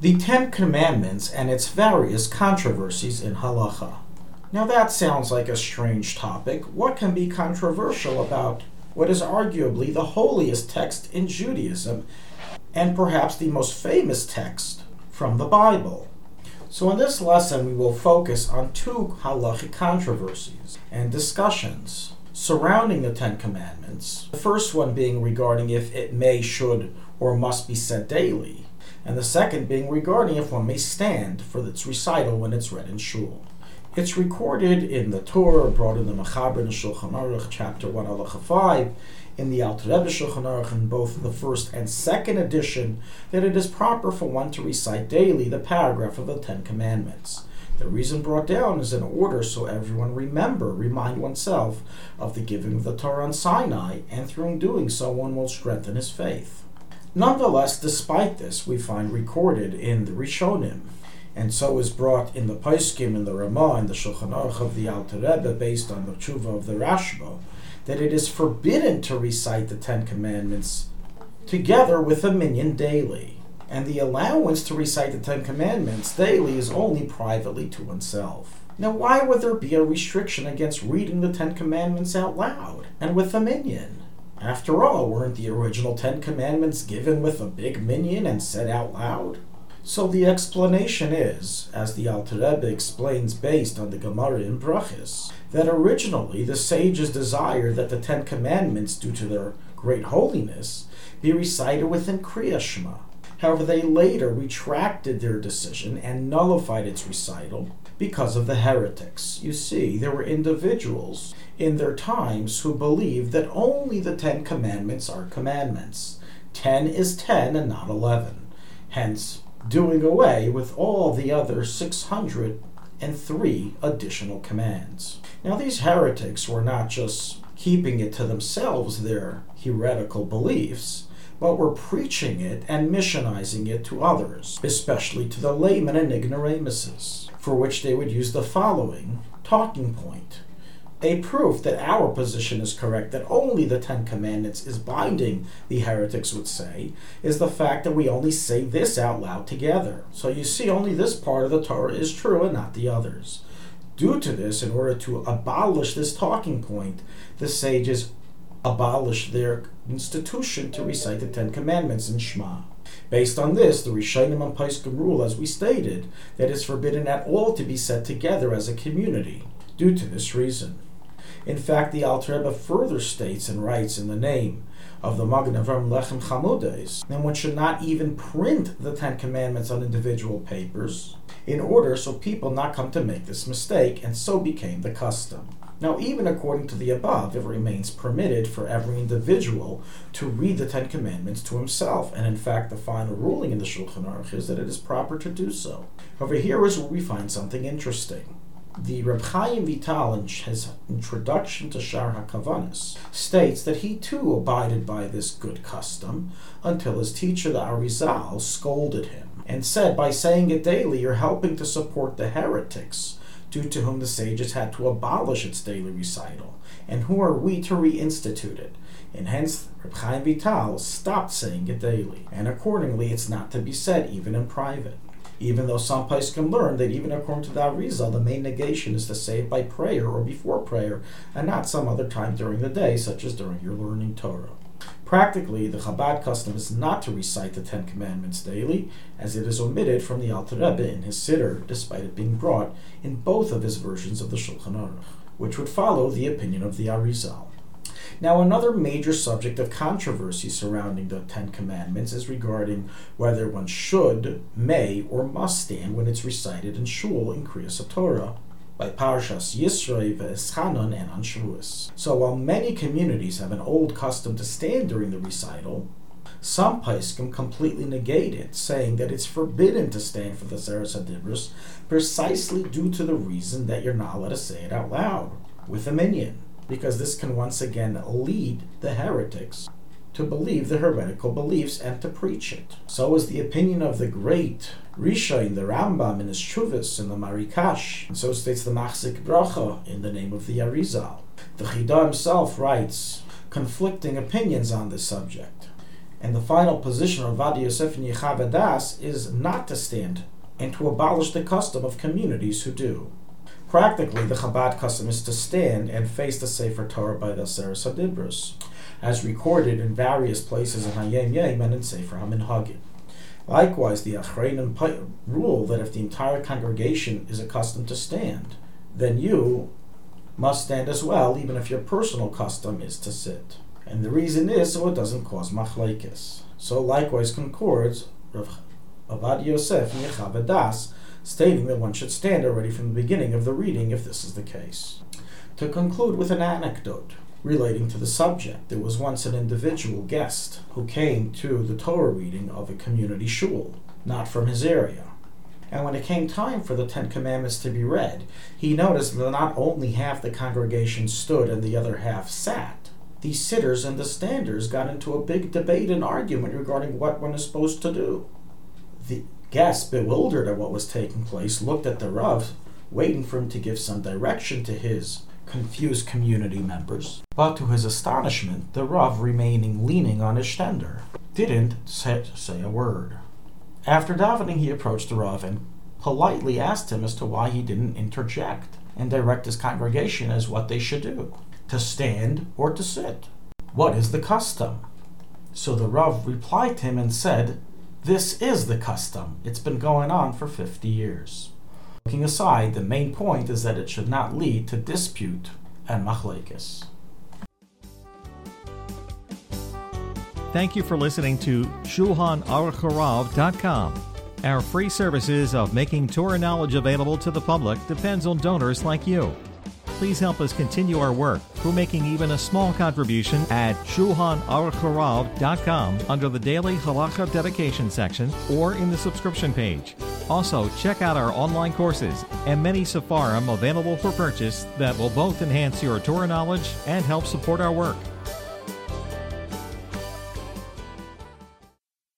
the Ten Commandments and its various controversies in halacha. Now that sounds like a strange topic. What can be controversial about what is arguably the holiest text in Judaism and perhaps the most famous text from the Bible? So in this lesson we will focus on two halachic controversies and discussions surrounding the Ten Commandments, the first one being regarding if it may, should, or must be said daily, and the second being regarding if one may stand for its recital when it's read in shul. It's recorded in the Torah, brought in the Machaber and Shulchan Aruch, chapter 1, halacha 5, in the Alter Rebbe Shulchan Aruch, in both the first and second edition, that it is proper for one to recite daily the paragraph of the Ten Commandments. The reason brought down is in order so everyone remind oneself of the giving of the Torah on Sinai, and through doing so one will strengthen his faith. Nonetheless, despite this, we find recorded in the Rishonim, and so is brought in the Paiskim, in the Ramah, in the Shulchan Aruch of the Alter Rebbe, based on the Chuva of the Rashba, that it is forbidden to recite the Ten Commandments together with a minyan daily, and the allowance to recite the Ten Commandments daily is only privately to oneself. Now why would there be a restriction against reading the Ten Commandments out loud and with a minyan? After all, weren't the original Ten Commandments given with a big minyan and said out loud? So the explanation is, as the Alter Rebbe explains based on the Gemara in Brachos, that originally the sages desired that the Ten Commandments, due to their great holiness, be recited within Kriyas Shema. However, they later retracted their decision and nullified its recital because of the heretics. You see, there were individuals in their times who believed that only the 10 commandments are commandments. 10 is 10 and not 11. Hence, doing away with all the other 603 additional commands. Now, these heretics were not just keeping it to themselves, their heretical beliefs, but were preaching it and missionizing it to others, especially to the laymen and ignoramuses, for which they would use the following talking point. A proof that our position is correct, that only the Ten Commandments is binding, the heretics would say, is the fact that we only say this out loud together. So you see, only this part of the Torah is true and not the others. Due to this, in order to abolish this talking point, the sages abolished their institution to recite the Ten Commandments in Shema. Based on this, the Rishonim and Paiskim rule, as we stated, that it's forbidden at all to be said together as a community, due to this reason. In fact, the Alter Rebbe further states and writes in the name of the Magen Avraham Lechem Chamudes, that one should not even print the Ten Commandments on individual papers, in order so people not come to make this mistake, and so became the custom. Now, even according to the above, it remains permitted for every individual to read the Ten Commandments to himself, and in fact, the final ruling in the Shulchan Aruch is that it is proper to do so. However, here is where we find something interesting. The Reb Chaim Vital, in his introduction to Shar HaKavanis, states that he too abided by this good custom until his teacher, the Arizal, scolded him and said, by saying it daily, you're helping to support the heretics, due to whom the sages had to abolish its daily recital, and who are we to reinstitute it? And hence, Reb Chaim Vital stopped saying it daily, and accordingly it's not to be said even in private. Even though some Paiskim learn that even according to the Arizal, the main negation is to say it by prayer or before prayer, and not some other time during the day, such as during your learning Torah. Practically, the Chabad custom is not to recite the Ten Commandments daily, as it is omitted from the Alter Rebbe in his Siddur, despite it being brought in both of his versions of the Shulchan Aruch, which would follow the opinion of the Arizal. Now, another major subject of controversy surrounding the Ten Commandments is regarding whether one should, may, or must stand when it's recited in shul in Kriyas Torah, by parshas Yisro, Ve'eschanon, and on Tshuvis. So while many communities have an old custom to stand during the recital, some Paiskim completely negate it, saying that it's forbidden to stand for the Aseres HaDibros precisely due to the reason that you're not allowed to say it out loud with a minyan, because this can once again lead the heretics to believe the heretical beliefs and to preach it. So is the opinion of the great Rishonim, the Rambam in his Tshuvis, in the Marikash, and so states the Makhzik Bracha in the name of the Arizal. The Chida himself writes conflicting opinions on this subject, And the final position of Vadi Yosef and Yechav Adas is not to stand and to abolish the custom of communities who do. Practically, the Chabad custom is to stand and face the Sefer Torah by the Aseres HaDibros, as recorded in various places in Hayem Yem and in Sefer HaMinhagim. Likewise, the Achreinim rule that if the entire congregation is accustomed to stand, then you must stand as well, even if your personal custom is to sit. And the reason is so it doesn't cause machlekes. So likewise concords Vadi Yosef and Yechav Adas, stating that one should stand already from the beginning of the reading if this is the case. To conclude with an anecdote relating to the subject, there was once an individual guest who came to the Torah reading of a community shul, not from his area. And when it came time for the Ten Commandments to be read, he noticed that not only half the congregation stood and the other half sat. The sitters and the standers got into a big debate and argument regarding what one is supposed to do. The guest, bewildered at what was taking place, looked at the Rav, waiting for him to give some direction to his confused community members. But to his astonishment, the Rav, leaning on his shtender, didn't say a word. After davening, he approached the Rav and politely asked him as to why he didn't interject and direct his congregation as what they should do, to stand or to sit. What is the custom? So the Rav replied to him and said, "This is the custom. It's been going on for 50 years. Looking aside, the main point is that it should not lead to dispute and machlekes. Thank you for listening to shulchanaruchharav.com. Our free services of making Torah knowledge available to the public depends on donors like you. Please help us continue our work through making even a small contribution at shulchanaruchharav.com under the Daily Halacha Dedication section or in the subscription page. Also, check out our online courses and many Sefarim available for purchase that will both enhance your Torah knowledge and help support our work.